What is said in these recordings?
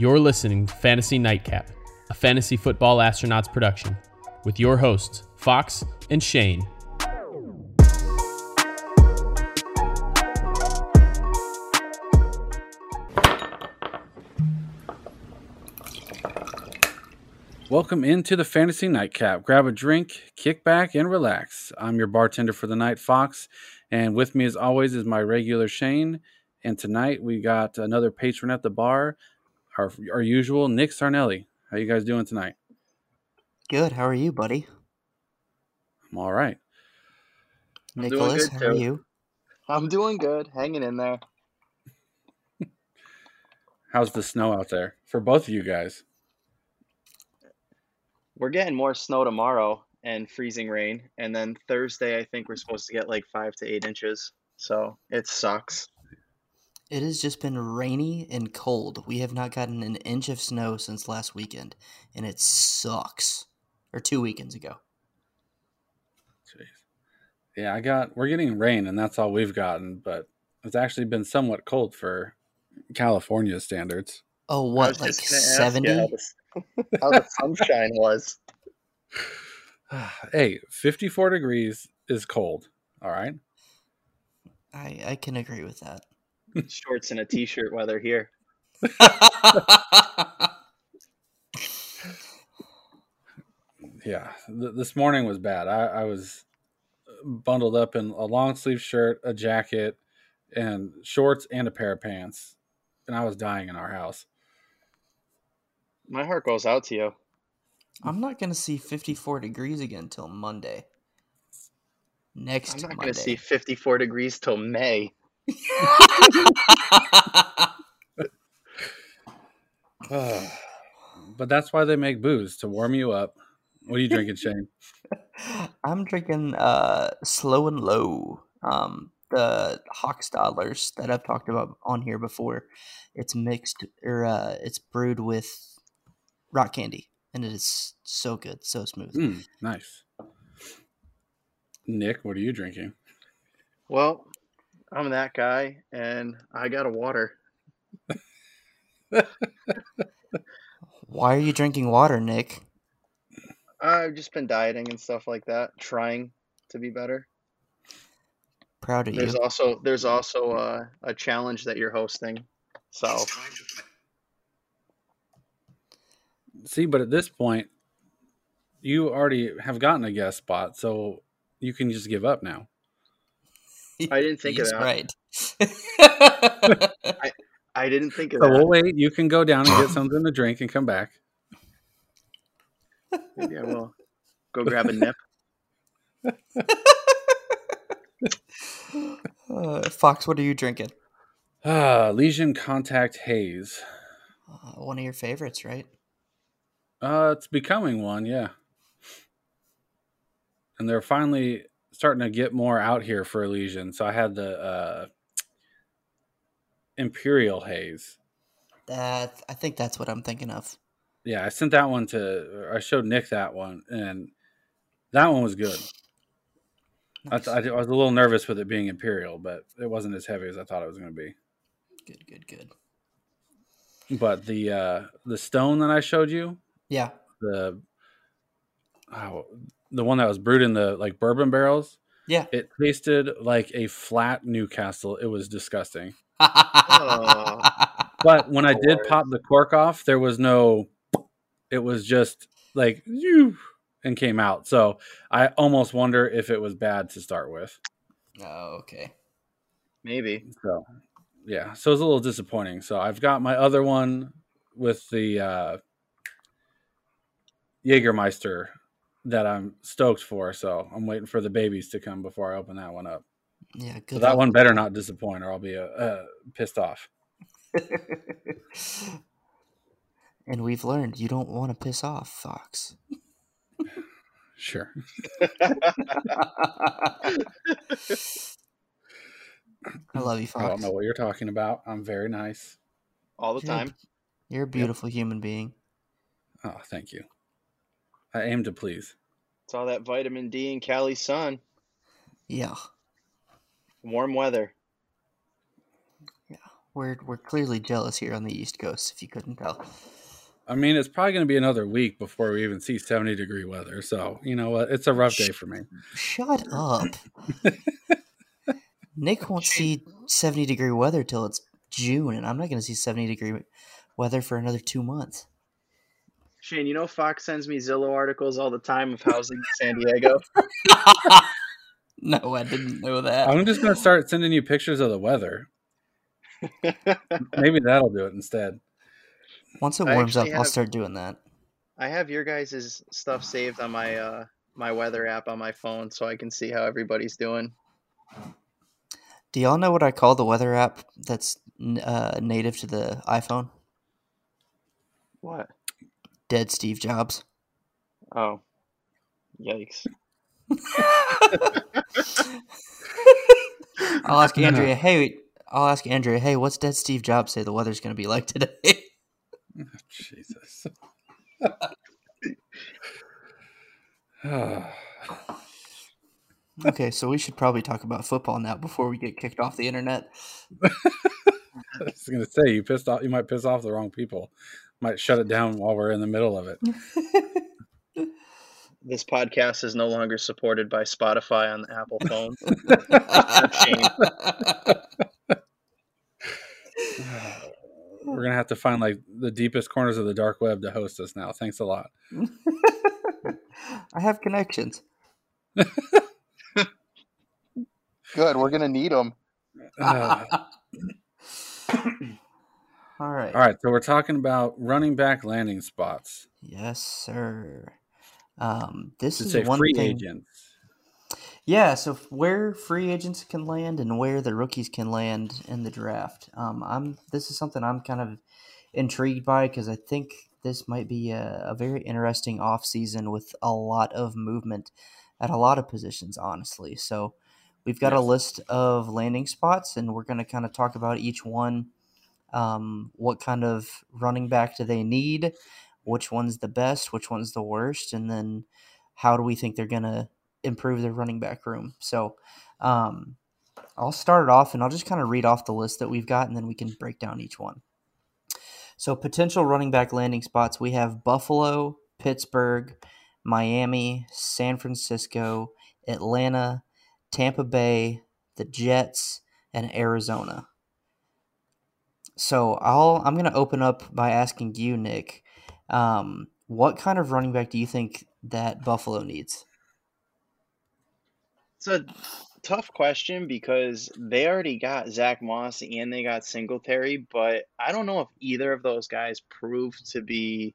You're listening to Fantasy Nightcap, a Fantasy Football Astronauts production, with your hosts, Fox and Shane. Welcome into the Fantasy Nightcap. Grab a drink, kick back, and relax. I'm your bartender for the night, Fox, and with me as always is my regular Shane. And tonight we got another patron at the bar, our usual Nick Sarnelli. How you guys doing tonight? Good. How are you, buddy? I'm all right. Nicholas, how are you? I'm doing good. Hanging in there. How's the snow out there for both of you guys? We're getting more snow tomorrow and freezing rain. And then Thursday, I think we're supposed to get like 5 to 8 inches. So it sucks. It has just been rainy and cold. We have not gotten an inch of snow since last weekend. And it sucks. Or 2 weekends ago. Jeez. Yeah, we're getting rain and that's all we've gotten. But it's actually been somewhat cold for California standards. Oh, what? Like 70? How the sunshine was. Hey, 54 degrees is cold. All right. I can agree with that. Shorts and a t-shirt weather here. Yeah, this morning was bad. I was bundled up in a long sleeve shirt, a jacket, and shorts and a pair of pants. And I was dying in our house. My heart goes out to you. I'm not going to see 54 degrees again till Monday. I'm not going to see 54 degrees till May. But that's why they make booze, to warm you up. What are you drinking, Shane? I'm drinking Slow and Low. The Hochstadlers that I've talked about on here before. It's mixed or it's brewed with rock candy, and it is so good, so smooth. Nice. Nick, what are you drinking? Well, I'm that guy, and I got a water. Why are you drinking water, Nick? I've just been dieting and stuff like that, trying to be better. Proud of you. There's also a challenge that you're hosting, so. See, but at this point, you already have gotten a guest spot, so you can just give up now. I didn't think of that. Right. I didn't think of that. So we'll wait. You can go down and get something to drink and come back. Maybe I will. Go grab a nip. Fox, what are you drinking? Lesion Contact Haze. One of your favorites, right? It's becoming one, yeah. And they're finally starting to get more out here for Elysian. So I had the Imperial Haze. I think that's what I'm thinking of. Yeah, I sent that one I showed Nick that one, and that one was good. Nice. I was a little nervous with it being Imperial, but it wasn't as heavy as I thought it was going to be. Good. But the stone that I showed you, yeah. The one that was brewed in the like bourbon barrels. Yeah. It tasted like a flat Newcastle. It was disgusting. But when I did pop the cork off, there was no, it was just like, and came out. So I almost wonder if it was bad to start with. Oh, okay. Maybe. So, yeah. So it was a little disappointing. So I've got my other one with the, Jägermeister that I'm stoked for, so I'm waiting for the babies to come before I open that one up. Yeah, good. So that one better not disappoint, or I'll be pissed off. And we've learned you don't want to piss off, Fox. Sure. I love you, Fox. I don't know what you're talking about. I'm very nice. All the time. You're a beautiful human being. Oh, thank you. I aim to please. It's all that vitamin D and Cali sun. Yeah. Warm weather. Yeah. We're clearly jealous here on the East Coast, if you couldn't tell. I mean, it's probably going to be another week before we even see 70-degree weather. So, you know what? It's a rough day for me. Shut up. Nick won't see 70-degree weather till it's June, and I'm not going to see 70-degree weather for another 2 months. Shane, you know Fox sends me Zillow articles all the time of housing in San Diego? No, I didn't know that. I'm just going to start sending you pictures of the weather. Maybe that'll do it instead. Once it warms up, I'll start doing that. I have your guys' stuff saved on my my weather app on my phone so I can see how everybody's doing. Do y'all know what I call the weather app that's native to the iPhone? What? Dead Steve Jobs. Oh. Yikes. I'll ask Andrea, hey, what's Dead Steve Jobs say the weather's going to be like today? Oh, Jesus. Okay, so we should probably talk about football now before we get kicked off the internet. I was going to say, you might piss off the wrong people. Might shut it down while we're in the middle of it. This podcast is no longer supported by Spotify on the Apple phone. We're going to have to find like the deepest corners of the dark web to host us now. Thanks a lot. I have connections. Good. We're going to need them. All right. So we're talking about running back landing spots. Yes, sir. This is one free agent. Yeah, so where free agents can land and where the rookies can land in the draft. This is something I'm kind of intrigued by because I think this might be a very interesting offseason with a lot of movement at a lot of positions, honestly. So we've got a list of landing spots, and we're going to kind of talk about each one. What kind of running back do they need? Which one's the best? Which one's the worst? And then how do we think they're going to improve their running back room? So I'll start it off, and I'll just kind of read off the list that we've got, and then we can break down each one. So potential running back landing spots, we have Buffalo, Pittsburgh, Miami, San Francisco, Atlanta, Tampa Bay, the Jets, and Arizona. So I'm going to open up by asking you, Nick, what kind of running back do you think that Buffalo needs? It's a tough question because they already got Zach Moss and they got Singletary, but I don't know if either of those guys proved to be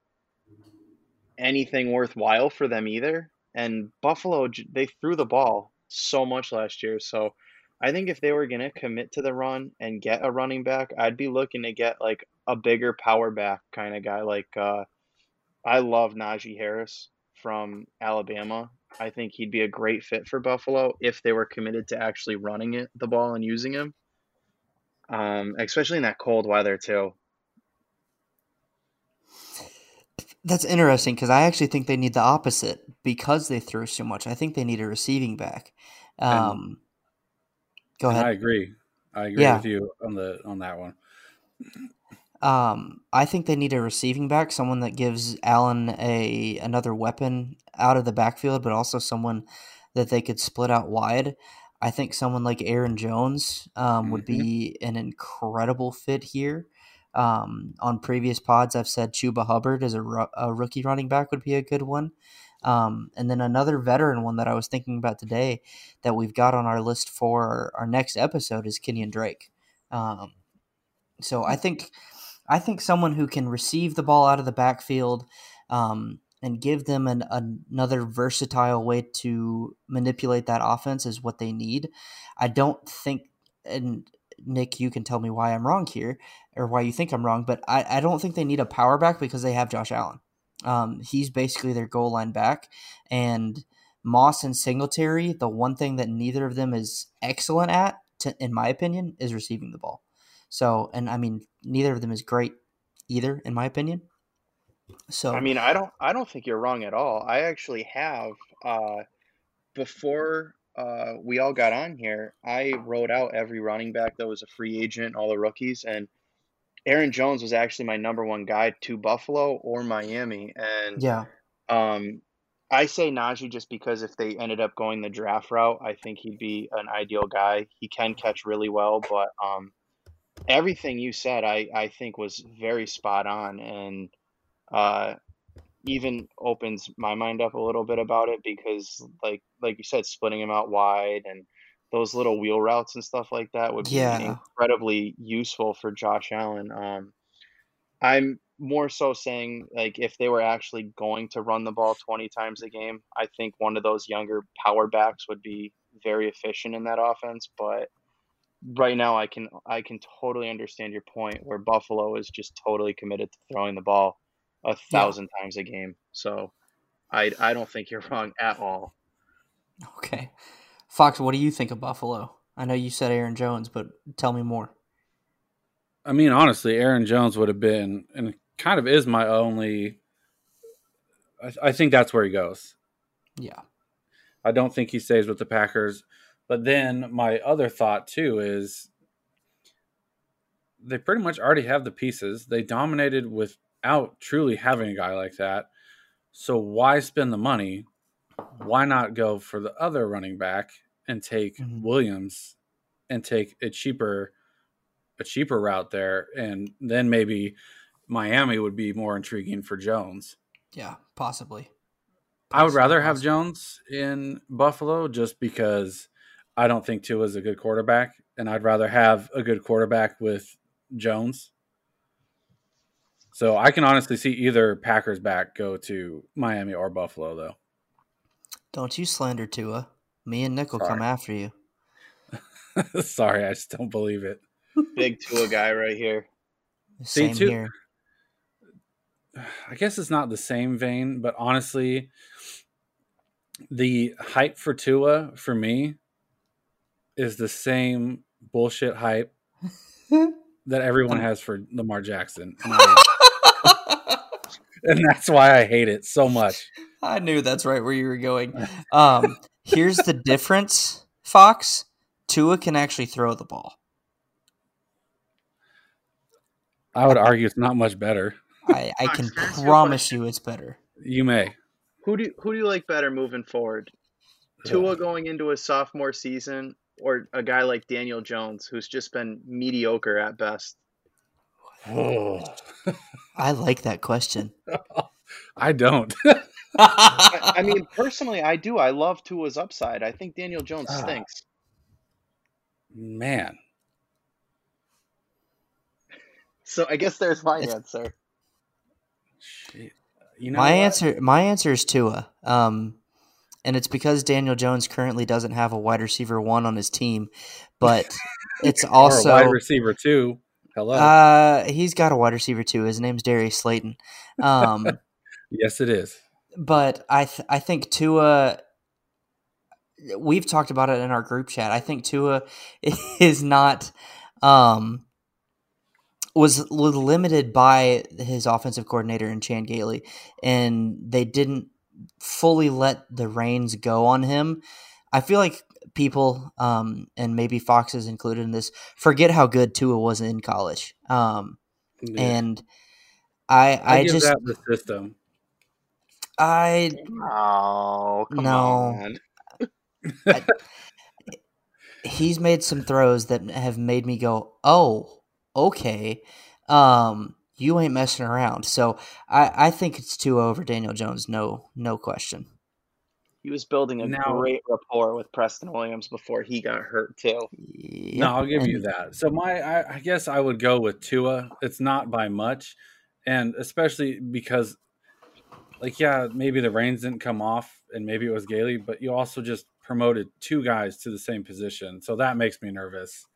anything worthwhile for them either. And Buffalo, they threw the ball so much last year. So I think if they were going to commit to the run and get a running back, I'd be looking to get like a bigger power back kind of guy. Like I love Najee Harris from Alabama. I think he'd be a great fit for Buffalo if they were committed to actually running the ball and using him, especially in that cold weather too. That's interesting because I actually think they need the opposite because they threw so much. I think they need a receiving back. Go ahead. I agree with you on that one. I think they need a receiving back, someone that gives Allen another weapon out of the backfield, but also someone that they could split out wide. I think someone like Aaron Jones would be an incredible fit here. On previous pods, I've said Chuba Hubbard as a rookie running back would be a good one. And then another veteran one that I was thinking about today that we've got on our list for our next episode is Kenyon Drake. So I think someone who can receive the ball out of the backfield and give them another versatile way to manipulate that offense is what they need. I don't think, and Nick, you can tell me why I'm wrong here or why you think I'm wrong, but I don't think they need a power back because they have Josh Allen. He's basically their goal line back. And Moss and Singletary, the one thing that neither of them is excellent at, in my opinion, is receiving the ball. So, and I mean, neither of them is great either, in my opinion. So, I mean, I don't think you're wrong at all. I actually have before we all got on here, I wrote out every running back that was a free agent, all the rookies, and Aaron Jones was actually my number one guy to Buffalo or Miami. And I say Najee just because if they ended up going the draft route, I think he'd be an ideal guy. He can catch really well, but everything you said I think was very spot on, and even opens my mind up a little bit about it because like you said, splitting him out wide and those little wheel routes and stuff like that would be incredibly useful for Josh Allen. I'm more so saying, like, if they were actually going to run the ball 20 times a game, I think one of those younger power backs would be very efficient in that offense. But right now I can totally understand your point where Buffalo is just totally committed to throwing the ball 1,000 times a game. So I don't think you're wrong at all. Okay. Fox, what do you think of Buffalo? I know you said Aaron Jones, but tell me more. I mean, honestly, Aaron Jones would have been, and kind of is my only, I think that's where he goes. Yeah. I don't think he stays with the Packers. But then my other thought, too, is they pretty much already have the pieces. They dominated without truly having a guy like that. So why spend the money? Why not go for the other running back and take Williams and take a cheaper route there, and then maybe Miami would be more intriguing for Jones. Yeah, possibly. I would rather have Jones in Buffalo just because I don't think Tua is a good quarterback, and I'd rather have a good quarterback with Jones. So I can honestly see either Packers back go to Miami or Buffalo, though. Don't you slander Tua. Me and Nick will come after you. Sorry, I just don't believe it. Big Tua guy right here. Same here. I guess it's not the same vein, but honestly, the hype for Tua, for me, is the same bullshit hype that everyone has for Lamar Jackson. And that's why I hate it so much. I knew that's right where you were going. Here's the difference, Fox. Tua can actually throw the ball. I would argue it's not much better. I can promise you it's better. You may. Who do you like better moving forward? Tua going into his sophomore season, or a guy like Daniel Jones who's just been mediocre at best? Oh. I like that question. I don't. I mean, personally, I do. I love Tua's upside. I think Daniel Jones stinks. Man. So I guess there's my answer. Shit. You know, my answer is Tua. And it's because Daniel Jones currently doesn't have a wide receiver one on his team, but it's also or a wide receiver two. Hello. He's got a wide receiver too. His name's Darius Slayton. Yes, it is. But I think Tua. We've talked about it in our group chat. I think Tua is not. Was limited by his offensive coordinator in Chan Gailey, and they didn't fully let the reins go on him. I feel like people, and maybe Fox is included in this, forget how good Tua was in college. And I just that the system. Come on. He's made some throws that have made me go, oh. Okay, you ain't messing around. So I think it's Tua over Daniel Jones, no question. He was building a great rapport with Preston Williams before he got hurt too. Yep. No, I'll give you that. So I guess I would go with Tua. It's not by much, and especially because, maybe the reins didn't come off, and maybe it was Gailey, but you also just promoted two guys to the same position, so that makes me nervous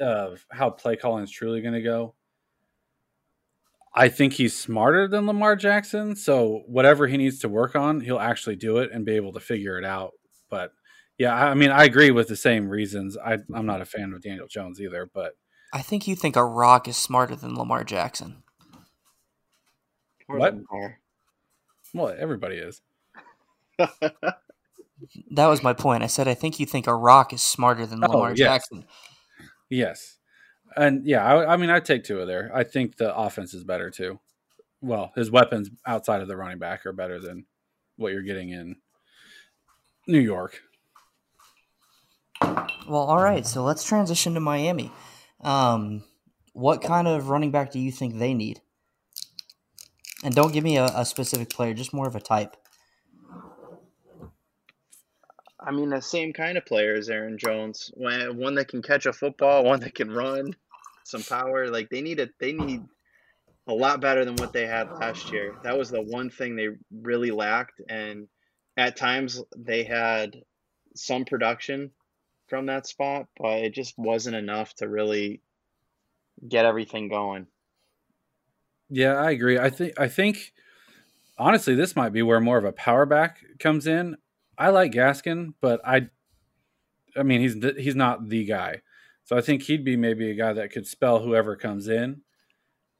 of how play calling is truly going to go. I think he's smarter than Lamar Jackson, so whatever he needs to work on, he'll actually do it and be able to figure it out. But yeah, I mean, I agree with the same reasons. I'm not a fan of Daniel Jones either, but I think you think a rock is smarter than Lamar Jackson. What? Well, everybody is. That was my point. I said, I think you think a rock is smarter than Lamar Jackson. Yes. And yeah, I mean, I'd take Tua there. I think the offense is better too. Well, his weapons outside of the running back are better than what you're getting in New York. Well, all right. So let's transition to Miami. What kind of running back do you think they need? And don't give me a specific player, just more of a type. I mean, the same kind of player as Aaron Jones. One that can catch a football, one that can run, some power. Like, they need a lot better than what they had last year. That was the one thing they really lacked. And at times they had some production from that spot, but it just wasn't enough to really get everything going. Yeah, I agree. I think honestly, this might be where more of a power back comes in. I like Gaskin, but I mean, he's not the guy. So I think he'd be maybe a guy that could spell whoever comes in.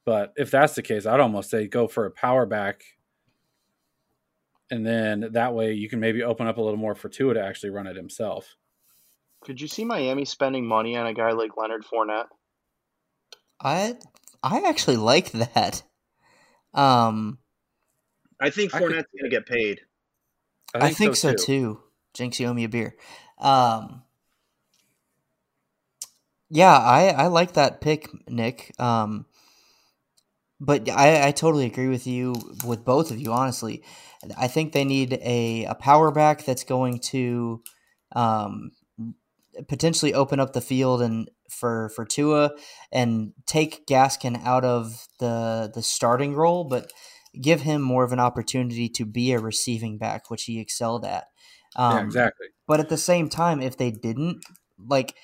But if that's the case, I'd almost say go for a power back. And then that way you can maybe open up a little more for Tua to actually run it himself. Could you see Miami spending money on a guy like Leonard Fournette? I actually like that. I think Fournette's going to get paid. I think so too. Jinx, you owe me a beer. Yeah, I like that pick, Nick. But I totally agree with you, with both of you, honestly. I think they need a power back that's going to potentially open up the field and for Tua and take Gaskin out of the starting role, but give him more of an opportunity to be a receiving back, which he excelled at. Yeah, exactly. But at the same time, if they didn't, like,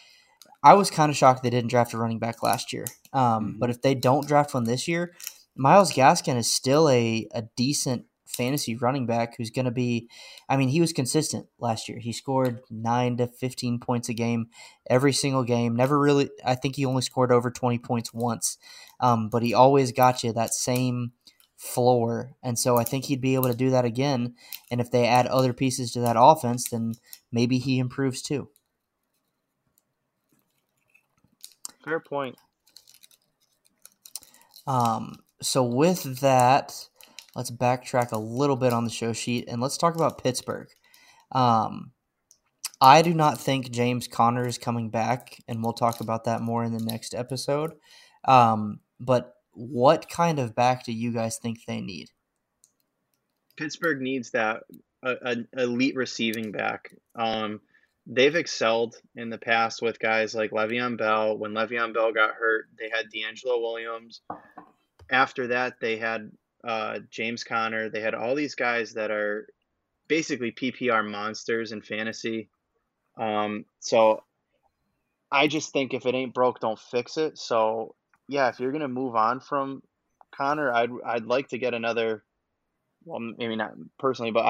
I was kind of shocked they didn't draft a running back last year. But if they don't draft one this year, Myles Gaskin is still a decent fantasy running back who's going to be – I mean, he was consistent last year. He scored 9 to 15 points a game every single game. Never really – I think he only scored over 20 points once. But he always got you that same – floor, and so I think he'd be able to do that again. And if they add other pieces to that offense, then maybe he improves too. Fair point. So with that, let's backtrack a little bit on the show sheet and let's talk about Pittsburgh. I do not think James Conner is coming back, and we'll talk about that more in the next episode. But what kind of back do you guys think they need? Pittsburgh needs that elite receiving back. They've excelled in the past with guys like Le'Veon Bell. When Le'Veon Bell got hurt, they had D'Angelo Williams. After that, they had James Conner. They had all these guys that are basically PPR monsters in fantasy. So I just think if it ain't broke, don't fix it. So yeah, if you're going to move on from Conner, I'd like to get another, well, maybe not personally, but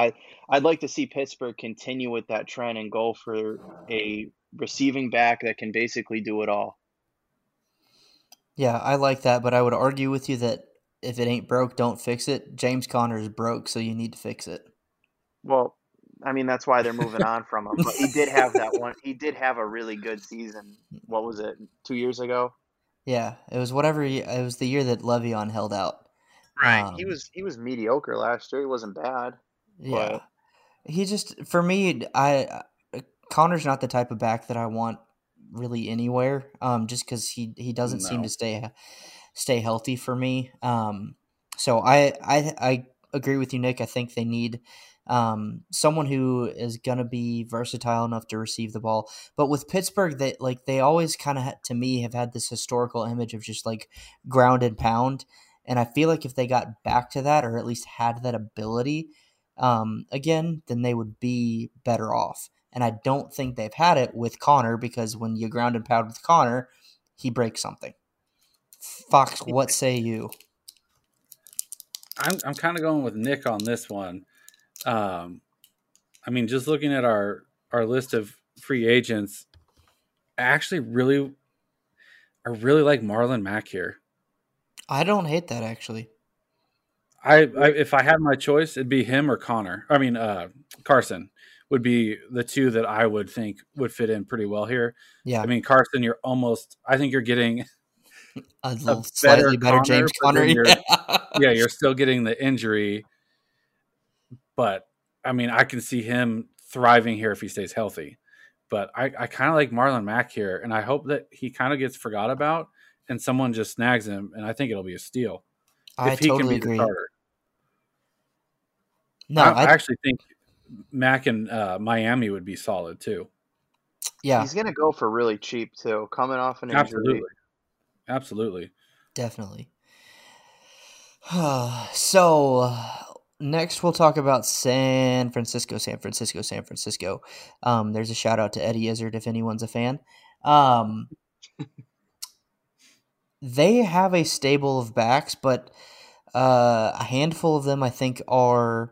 I'd like to see Pittsburgh continue with that trend and go for a receiving back that can basically do it all. Yeah, I like that, but I would argue with you that if it ain't broke, don't fix it. James Conner is broke, so you need to fix it. Well, I mean, that's why they're moving on from him, but he did have that one. He did have a really good season. What was it, 2 years ago? Yeah, it was whatever. It was the year that Le'Veon held out. Right, he was mediocre last year. He wasn't bad. Yeah, but he just, for me, Conner's not the type of back that I want really anywhere. Just because he doesn't seem to stay healthy for me. So I agree with you, Nick. I think they need someone who is going to be versatile enough to receive the ball. But with Pittsburgh, they always kind of, to me, have had this historical image of just like ground and pound. And I feel like if they got back to that, or at least had that ability again, then they would be better off. And I don't think they've had it with Conner, because when you ground and pound with Conner, he breaks something. Fox, what say you? I'm kind of going with Nick on this one. I mean, just looking at our list of free agents, I really like Marlon Mack here. I don't hate that, actually. I if I had my choice, it'd be him or Carson, would be the two that I would think would fit in pretty well here. Yeah. I mean, Carson, you're almost, I think you're getting a slightly better James Conner. Yeah, you're still getting the injury. But, I mean, I can see him thriving here if he stays healthy. But I kind of like Marlon Mack here, and I hope that he kind of gets forgot about and someone just snags him, and I think it'll be a steal. I if he totally can be agree. The starter. No, I actually think Mack and Miami would be solid too. Yeah, he's going to go for really cheap too, coming off an injury. Absolutely, definitely. So next, we'll talk about San Francisco. There's a shout out to Eddie Izzard if anyone's a fan. They have a stable of backs, but a handful of them I think are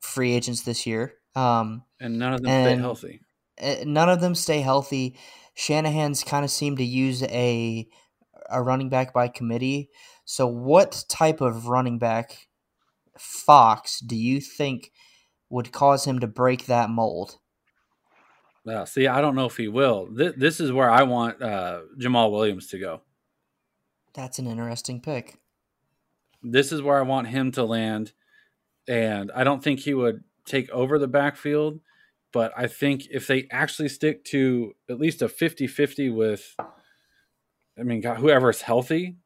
free agents this year. And none of them stay healthy. Shanahan's kind of seemed to use a running back by committee. So what type of running back, Fox, do you think would cause him to break that mold? See, I don't know if he will. This is where I want Jamal Williams to go. That's an interesting pick. This is where I want him to land. And I don't think he would take over the backfield, but I think if they actually stick to at least a 50-50 with, I mean, God, whoever's healthy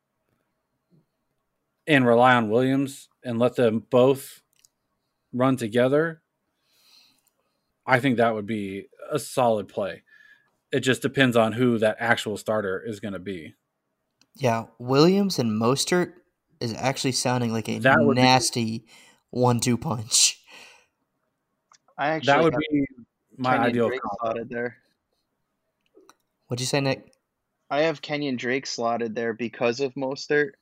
and rely on Williams and let them both run together, I think that would be a solid play. It just depends on who that actual starter is going to be. Yeah, Williams and Mostert is actually sounding like a nasty 1-2 punch. That would be my ideal slotted there. What'd you say, Nick? I have Kenyon Drake slotted there because of Mostert.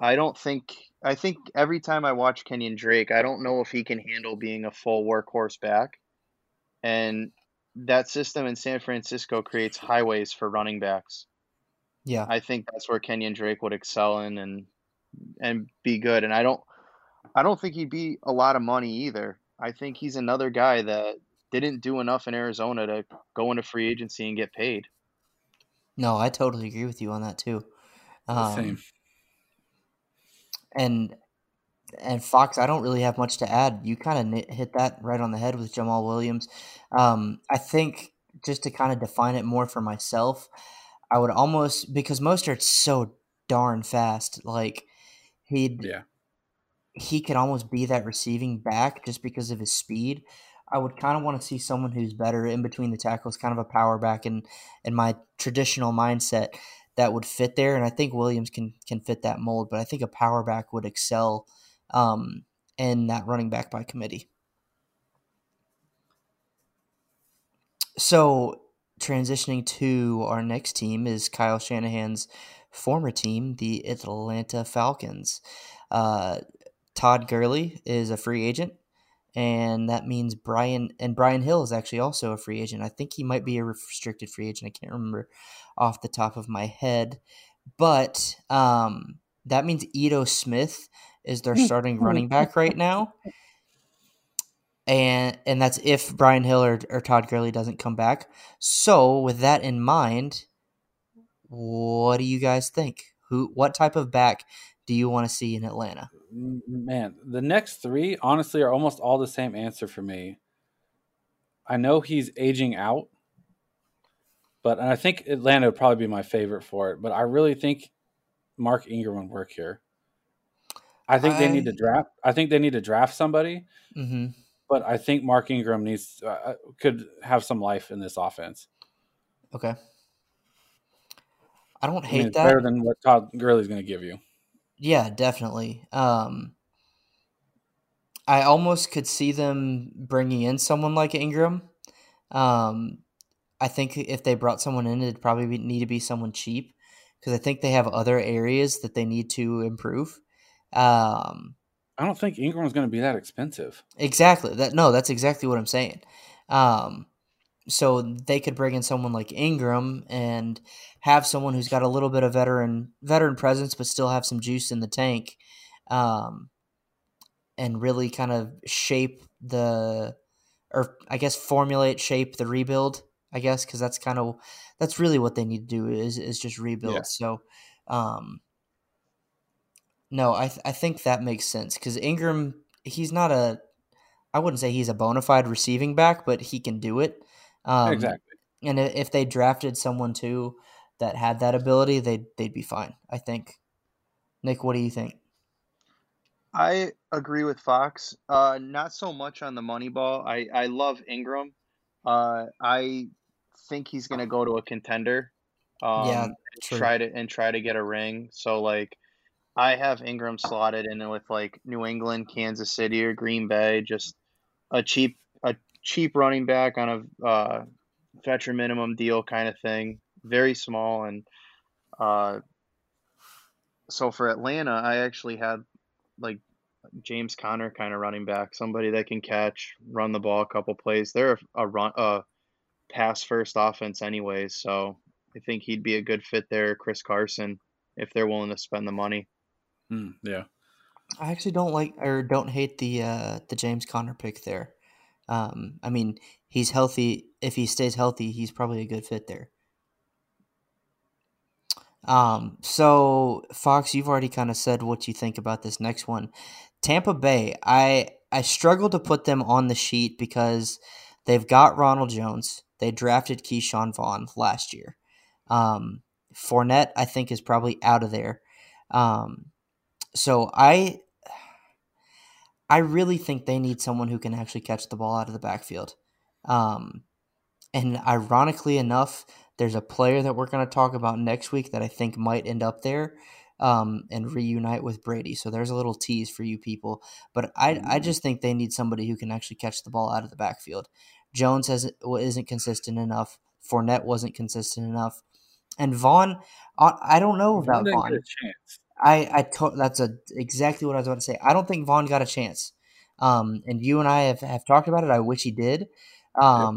I think every time I watch Kenyon Drake, I don't know if he can handle being a full workhorse back. And that system in San Francisco creates highways for running backs. Yeah. I think that's where Kenyon Drake would excel in and be good. And I don't think he'd be a lot of money either. I think he's another guy that didn't do enough in Arizona to go into free agency and get paid. No, I totally agree with you on that too. Same. And Fox, I don't really have much to add. You kind of hit that right on the head with Jamal Williams. I think just to kind of define it more for myself, I would almost, because Mostert's so darn fast, like he could almost be that receiving back just because of his speed. I would kind of want to see someone who's better in between the tackles, kind of a power back in my traditional mindset that would fit there. And I think Williams can fit that mold, but I think a power back would excel in that running back by committee. So transitioning to our next team is Kyle Shanahan's former team, the Atlanta Falcons. Todd Gurley is a free agent, and that means Brian Hill is actually also a free agent. I think he might be a restricted free agent. I can't remember off the top of my head, but that means Ito Smith is their starting running back right now, and that's if Brian Hill or Todd Gurley doesn't come back. So with that in mind, what do you guys think? What type of back do you want to see in Atlanta? Man, the next three, honestly, are almost all the same answer for me. I know he's aging out, and I think Atlanta would probably be my favorite for it, but I really think Mark Ingram would work here. I think they need to draft. I think they need to draft somebody, mm-hmm. But I think Mark Ingram could have some life in this offense. Okay. I don't hate that. Better than what Todd Gurley's going to give you. Yeah, definitely. I almost could see them bringing in someone like Ingram. I think if they brought someone in, it'd probably need to be someone cheap because I think they have other areas that they need to improve. I don't think Ingram's going to be that expensive. Exactly. That's exactly what I'm saying. So they could bring in someone like Ingram and have someone who's got a little bit of veteran presence, but still have some juice in the tank, and really kind of shape the or I guess formulate, shape the rebuild, I guess, because that's kind of – that's really what they need to do is just rebuild. Yeah. So, no, I think that makes sense because Ingram, he's not a – I wouldn't say he's a bona fide receiving back, but he can do it. Exactly. And if they drafted someone too that had that ability, they'd be fine, I think. Nick, what do you think? I agree with Fox. Not so much on the money ball. I love Ingram. I think he's going to go to a contender. Try to get a ring. So like, I have Ingram slotted in with like New England, Kansas City, or Green Bay. Just a cheap running back on a veteran minimum deal kind of thing. Very small. And so for Atlanta, I actually had like James Conner kind of running back, somebody that can catch, run the ball a couple plays. They're a pass first offense anyways, so I think he'd be a good fit there. Chris Carson, if they're willing to spend the money. Yeah, I actually don't hate the James Conner pick there. I mean, he's healthy. If he stays healthy, he's probably a good fit there. So Fox, you've already kind of said what you think about this next one. Tampa Bay, I struggle to put them on the sheet because they've got Ronald Jones. They drafted Keyshawn Vaughn last year. Fournette, I think, is probably out of there. So I really think they need someone who can actually catch the ball out of the backfield. And ironically enough, there's a player that we're going to talk about next week that I think might end up there and reunite with Brady. So there's a little tease for you people. But I just think they need somebody who can actually catch the ball out of the backfield. Jones isn't consistent enough. Fournette wasn't consistent enough. And Vaughn, I don't know about Vaughn. Get a chance. That's exactly what I was about to say. I don't think Vaughn got a chance. And you and I have talked about it. I wish he did. Yep.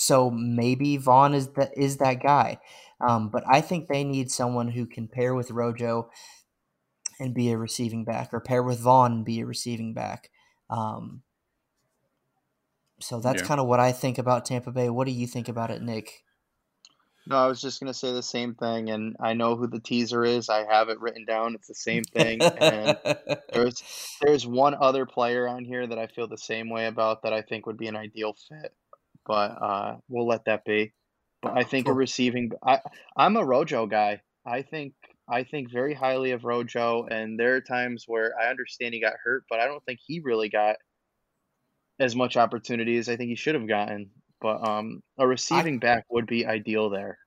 So maybe Vaughn is that guy. But I think they need someone who can pair with Rojo and be a receiving back, or pair with Vaughn and be a receiving back. So that's kind of what I think about Tampa Bay. What do you think about it, Nick? No, I was just going to say the same thing, and I know who the teaser is. I have it written down. It's the same thing. And there's one other player on here that I feel the same way about that I think would be an ideal fit. But we'll let that be. But I think I'm a Rojo guy. I think very highly of Rojo, and there are times where I understand he got hurt, but I don't think he really got as much opportunity as I think he should have gotten. But a receiving back would be ideal there.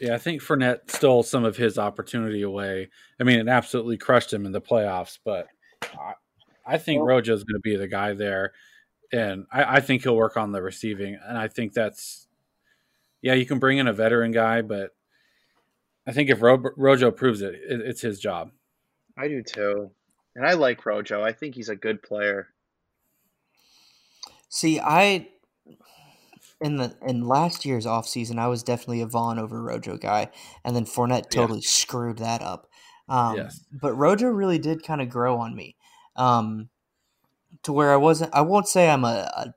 Yeah, I think Fournette stole some of his opportunity away. I mean, it absolutely crushed him in the playoffs, but I think Rojo's going to be the guy there. And I think he'll work on the receiving. And I think that's, you can bring in a veteran guy, but I think if Rojo proves it, it's his job. I do too. And I like Rojo. I think he's a good player. See, in last year's offseason, I was definitely a Vaughn over Rojo guy. And then Fournette totally screwed that up. But Rojo really did kind of grow on me. To where I won't say I'm a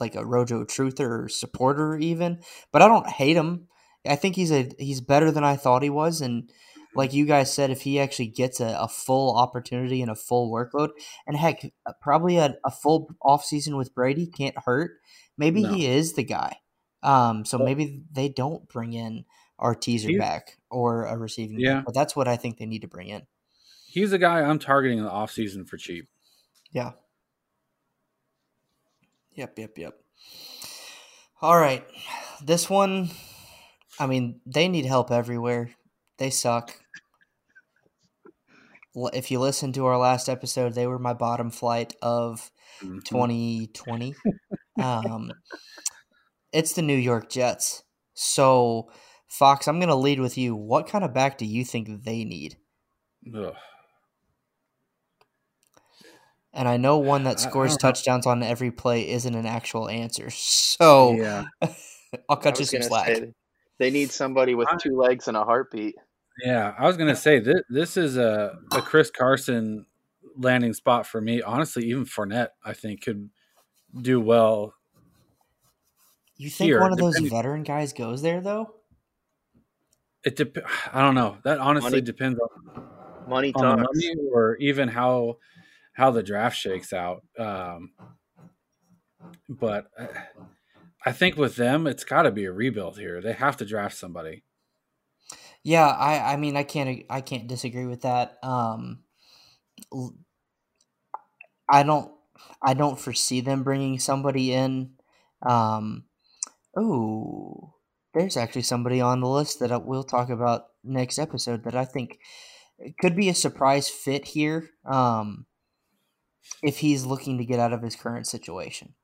Rojo truther or supporter even, but I don't hate him. I think he's better than I thought he was. And like you guys said, if he actually gets a full opportunity and a full workload, and heck, probably a full offseason with Brady can't hurt. Maybe he is the guy. So maybe they don't bring in our teaser back or a receiving back, but that's what I think they need to bring in. He's a guy I'm targeting in the offseason for cheap. Yeah. Yep. All right. This one, I mean, they need help everywhere. They suck. If you listen to our last episode, they were my bottom flight of 2020. It's the New York Jets. So, Fox, I'm going to lead with you. What kind of back do you think they need? Ugh. And I know one that scores touchdowns on every play isn't an actual answer. So I'll cut you some slack. They need somebody with two legs and a heartbeat. Yeah, I was going to say this is a Chris Carson landing spot for me. Honestly, even Fournette, I think, could do well. You think here, one of those veteran guys goes there, though? It I don't know. That honestly depends on money, money or even how the draft shakes out. But I think with them, it's got to be a rebuild here. They have to draft somebody. Yeah, I mean, I can't disagree with that. I don't foresee them bringing somebody in. Oh, there's actually somebody on the list that we'll talk about next episode that I think could be a surprise fit here. If he's looking to get out of his current situation.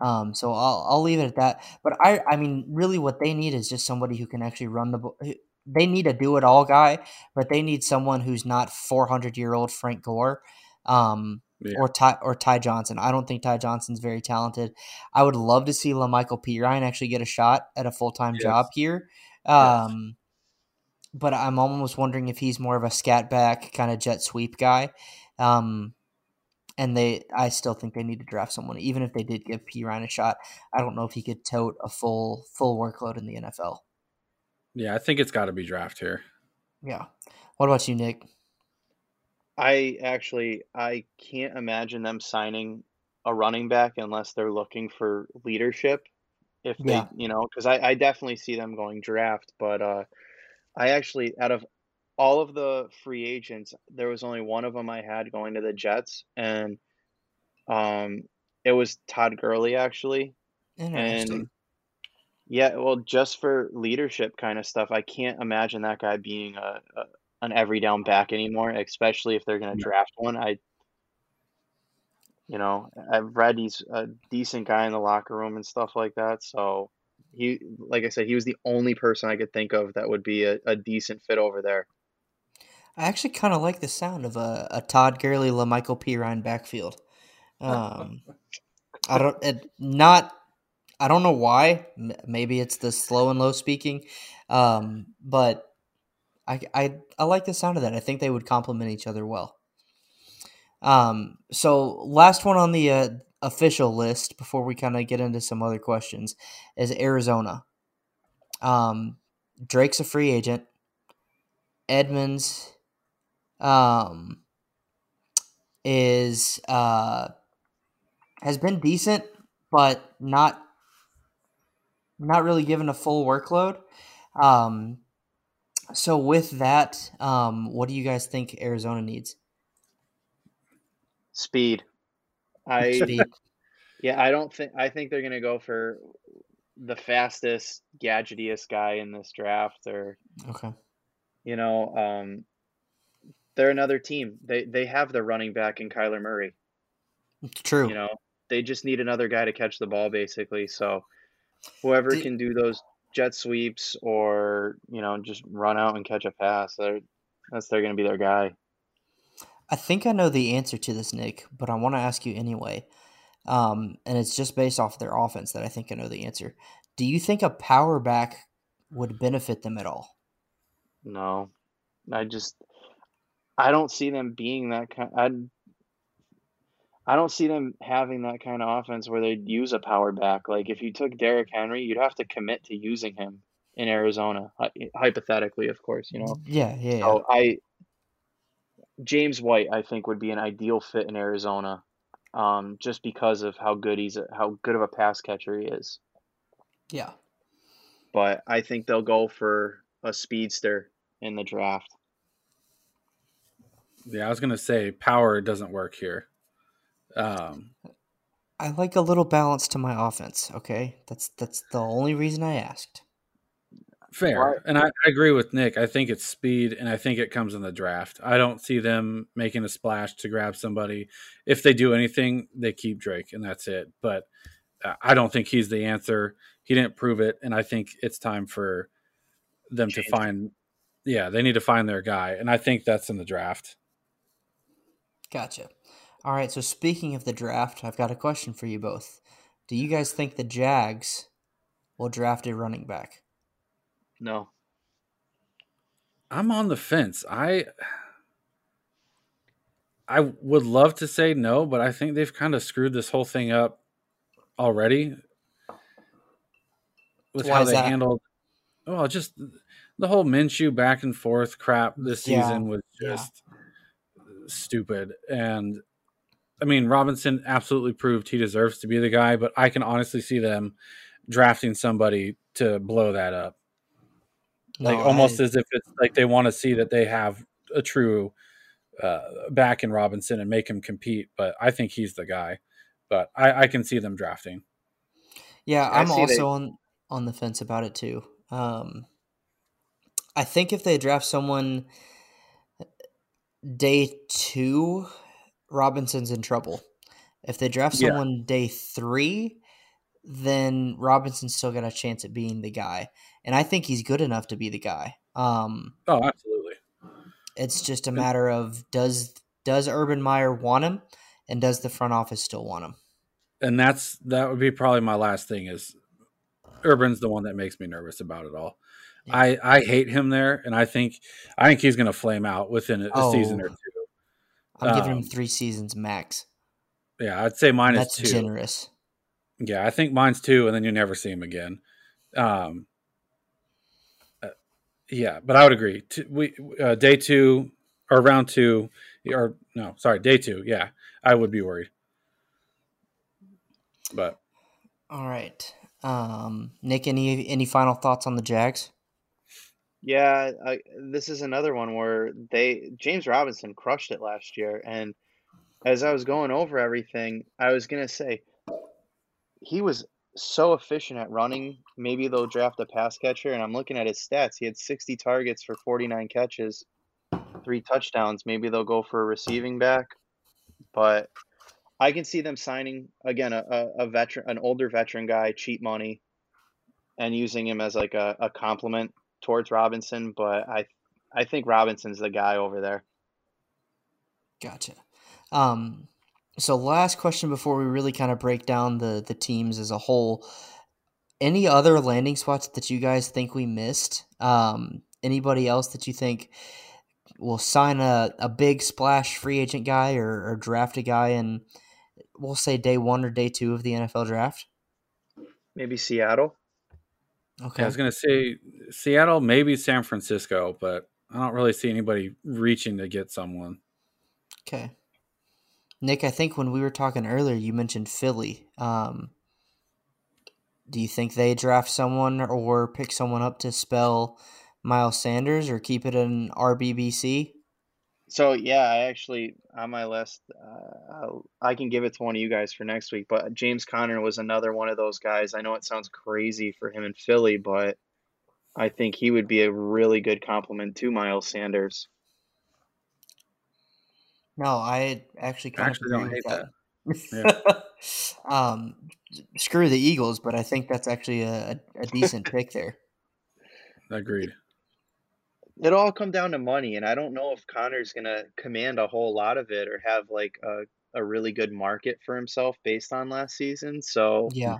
So I'll leave it at that. But I mean, really what they need is just somebody who can actually run the ball. They need a do-it-all guy, but they need someone who's not 400-year-old Frank Gore or Ty Johnson. I don't think Ty Johnson's very talented. I would love to see LaMichael Pirine actually get a shot at a full-time job here. But I'm almost wondering if he's more of a scat back kind of jet sweep guy. And I still think they need to draft someone. Even if they did give Pirine a shot, I don't know if he could tote a full workload in the NFL. Yeah, I think it's got to be draft here. Yeah. What about you, Nick? I can't imagine them signing a running back unless they're looking for leadership. If they, because I definitely see them going draft. But I actually, out of all of the free agents, there was only one of them I had going to the Jets, and it was Todd Gurley, actually. Interesting. And yeah, well, just for leadership kind of stuff, I can't imagine that guy being an every down back anymore, especially if they're going to draft one. I've read he's a decent guy in the locker room and stuff like that. So he, like I said, he was the only person I could think of that would be a decent fit over there. I actually kind of like the sound of a Todd Gurley, LaMichael Pirine backfield. I don't know why. Maybe it's the slow and low speaking, but I like the sound of that. I think they would complement each other well. So last one on the official list before we kind of get into some other questions is Arizona. Drake's a free agent. Edmonds has been decent, but not really given a full workload. So with that, what do you guys think Arizona needs? Speed. I think they're going to go for the fastest, gadgetiest guy in this draft they're another team. They have their running back in Kyler Murray. It's true. They just need another guy to catch the ball basically. So whoever can do those jet sweeps or, just run out and catch a pass, they're going to be their guy. I think I know the answer to this, Nick, but I want to ask you anyway. And it's just based off their offense that I think I know the answer. Do you think a power back would benefit them at all? No, I don't see them being that kind. I don't see them having that kind of offense where they'd use a power back. Like if you took Derrick Henry, you'd have to commit to using him in Arizona, hypothetically, of course. Yeah. So James White, I think, would be an ideal fit in Arizona, just because of how good of a pass catcher he is. Yeah. But I think they'll go for a speedster in the draft. Yeah, I was gonna say power doesn't work here. I like a little balance to my offense. Okay. That's the only reason I asked. Fair. And I agree with Nick. I think it's speed and I think it comes in the draft. I don't see them making a splash to grab somebody. If they do anything, they keep Drake and that's it. But I don't think he's the answer. He didn't prove it. And I think it's time for them to they need to find their guy. And I think that's in the draft. Gotcha. All right, so speaking of the draft, I've got a question for you both. Do you guys think the Jags will draft a running back? No. I'm on the fence. I would love to say no, but I think they've kind of screwed this whole thing up already with how they handled. Well, just the whole Minshew back and forth crap this season was just stupid. And I mean, Robinson absolutely proved he deserves to be the guy, but I can honestly see them drafting somebody to blow that up. Like almost as if it's like they want to see that they have a true back in Robinson and make him compete. But I think he's the guy. But I can see them drafting. Yeah, I'm also on the fence about it too. I think if they draft someone day two, Robinson's in trouble. If they draft someone day three, then Robinson's still got a chance at being the guy. And I think he's good enough to be the guy. Oh, absolutely. It's just a matter of does Urban Meyer want him, and does the front office still want him? And that would be probably my last thing is Urban's the one that makes me nervous about it all. Yeah. I hate him there, and I think he's going to flame out within a season or two. I'm giving him 3 seasons max. Yeah, I'd say mine is 2. That's generous. Yeah, I think mine's 2, and then you never see him again. Yeah, but I would agree. Day 2 or round 2 or no, sorry, day 2. Yeah, I would be worried. But all right, Nick, any final thoughts on the Jags? Yeah, this is another one where James Robinson crushed it last year, and as I was going over everything, I was gonna say he was so efficient at running. Maybe they'll draft a pass catcher, and I'm looking at his stats. He had 60 targets for 49 catches, 3 touchdowns. Maybe they'll go for a receiving back, but I can see them signing again a veteran, an older veteran guy, cheap money, and using him as like a compliment towards Robinson, but I think Robinson's the guy over there. Gotcha. So last question before we really kind of break down the teams as a whole. Any other landing spots that you guys think we missed? Anybody else that you think will sign a big splash free agent guy or draft a guy in, we'll say, day 1 or day 2 of the NFL draft? Maybe Seattle. Okay. I was going to say Seattle, maybe San Francisco, but I don't really see anybody reaching to get someone. Okay. Nick, I think when we were talking earlier, you mentioned Philly. Do you think they draft someone or pick someone up to spell Miles Sanders or keep it in RBBC? So, yeah, I actually, on my list, I can give it to one of you guys for next week, but James Conner was another one of those guys. I know it sounds crazy for him in Philly, but I think he would be a really good compliment to Miles Sanders. No, I actually don't hate that. Yeah. Screw the Eagles, but I think that's actually a decent pick there. Agreed. It all come down to money, and I don't know if Connor's going to command a whole lot of it or have like a really good market for himself based on last season. So yeah,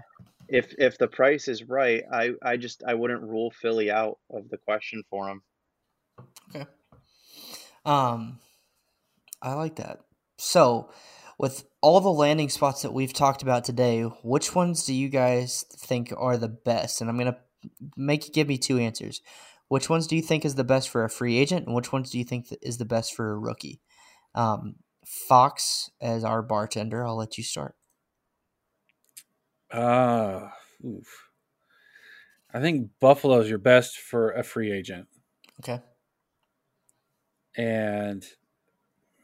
if the price is right, I wouldn't rule Philly out of the question for him. Okay. I like that. So with all the landing spots that we've talked about today, which ones do you guys think are the best? And I'm going to give me 2 answers. Which ones do you think is the best for a free agent, and which ones do you think is the best for a rookie? Fox, as our bartender, I'll let you start. I think Buffalo's your best for a free agent. Okay. And,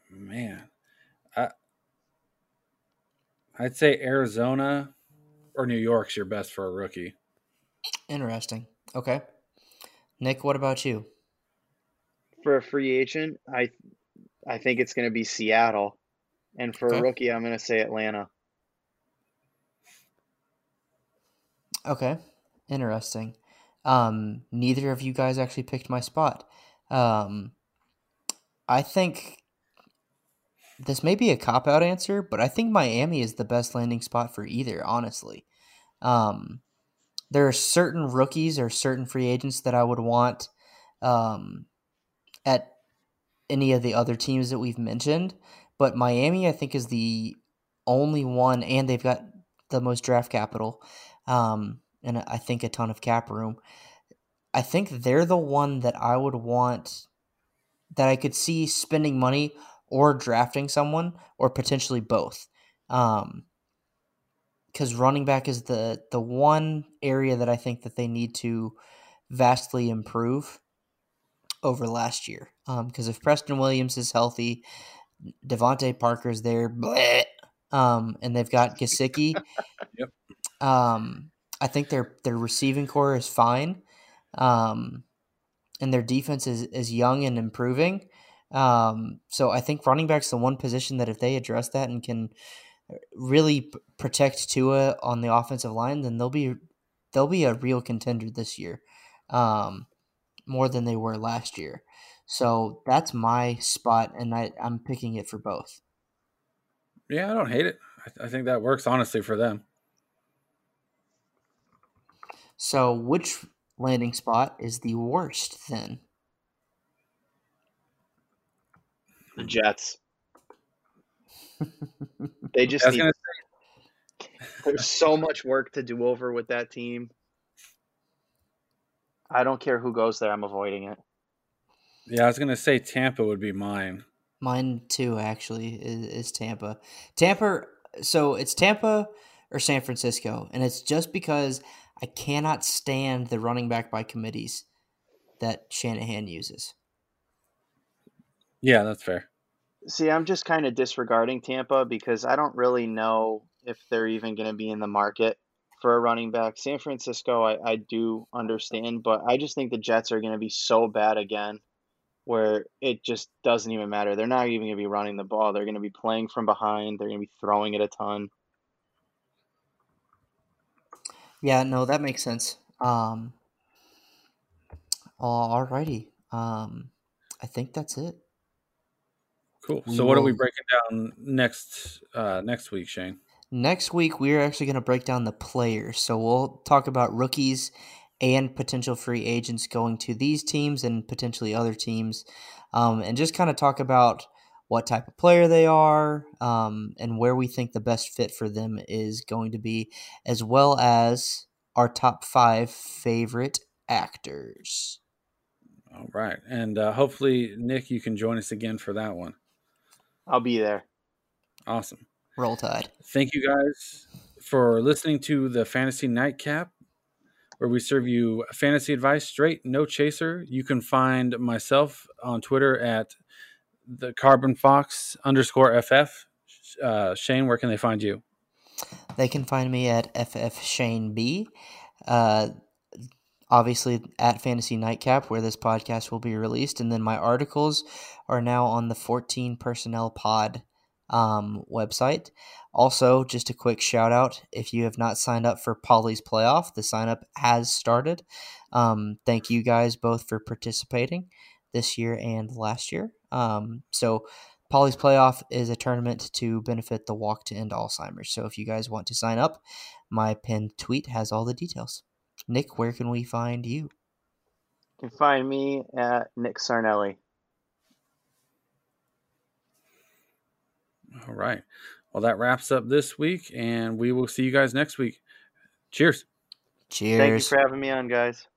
man, I'd say Arizona or New York's your best for a rookie. Interesting. Okay. Nick, what about you? For a free agent, I think it's going to be Seattle. And for a rookie, I'm going to say Atlanta. Okay. Interesting. Neither of you guys actually picked my spot. I think this may be a cop-out answer, but I think Miami is the best landing spot for either, honestly. There are certain rookies or certain free agents that I would want at any of the other teams that we've mentioned, but Miami, I think, is the only one, and they've got the most draft capital, and I think a ton of cap room. I think they're the one that I would want, that I could see spending money or drafting someone or potentially both. Because running back is the one area that I think that they need to vastly improve over last year. Because if Preston Williams is healthy, Devontae Parker's there, bleh, and they've got Gesicki. Yep. I think their receiving core is fine, and their defense is young and improving. So I think running back's the one position that if they address that and can really protect Tua on the offensive line, then they'll be a real contender this year, more than they were last year. So that's my spot, and I'm picking it for both. Yeah, I don't hate it. I think that works, honestly, for them. So which landing spot is the worst then? The Jets. They just there's so much work to do over with that team. I don't care who goes there. I'm avoiding it. Yeah, I was going to say Tampa would be mine. Mine too, actually, is Tampa. Tampa, so it's Tampa or San Francisco, and it's just because I cannot stand the running back by committees that Shanahan uses. Yeah, that's fair. See, I'm just kind of disregarding Tampa because I don't really know if they're even going to be in the market for a running back. San Francisco, I do understand, but I just think the Jets are going to be so bad again where it just doesn't even matter. They're not even going to be running the ball. They're going to be playing from behind. They're going to be throwing it a ton. Yeah, no, that makes sense. All righty. I think that's it. Cool. So what are we breaking down next week, Shane? Next week, we're actually going to break down the players. So we'll talk about rookies and potential free agents going to these teams and potentially other teams, and just kind of talk about what type of player they are, and where we think the best fit for them is going to be, as well as our top 5 favorite actors. All right. And hopefully, Nick, you can join us again for that one. I'll be there. Awesome. Roll Tide. Thank you guys for listening to the Fantasy Nightcap, where we serve you fantasy advice straight, no chaser. You can find myself on Twitter at the CarbonFox_FF. Shane, where can they find you? They can find me at FFShaneB. Obviously at Fantasy Nightcap, where this podcast will be released. And then my articles are now on the 14 Personnel Pod website. Also, just a quick shout out, if you have not signed up for Polly's Playoff, the sign up has started. Thank you guys both for participating this year and last year. So Polly's Playoff is a tournament to benefit the walk to end Alzheimer's. So if you guys want to sign up, my pinned tweet has all the details. Nick, where can we find you? You can find me at Nick Sarnelli. All right. Well, that wraps up this week, and we will see you guys next week. Cheers. Cheers. Thank you for having me on, guys.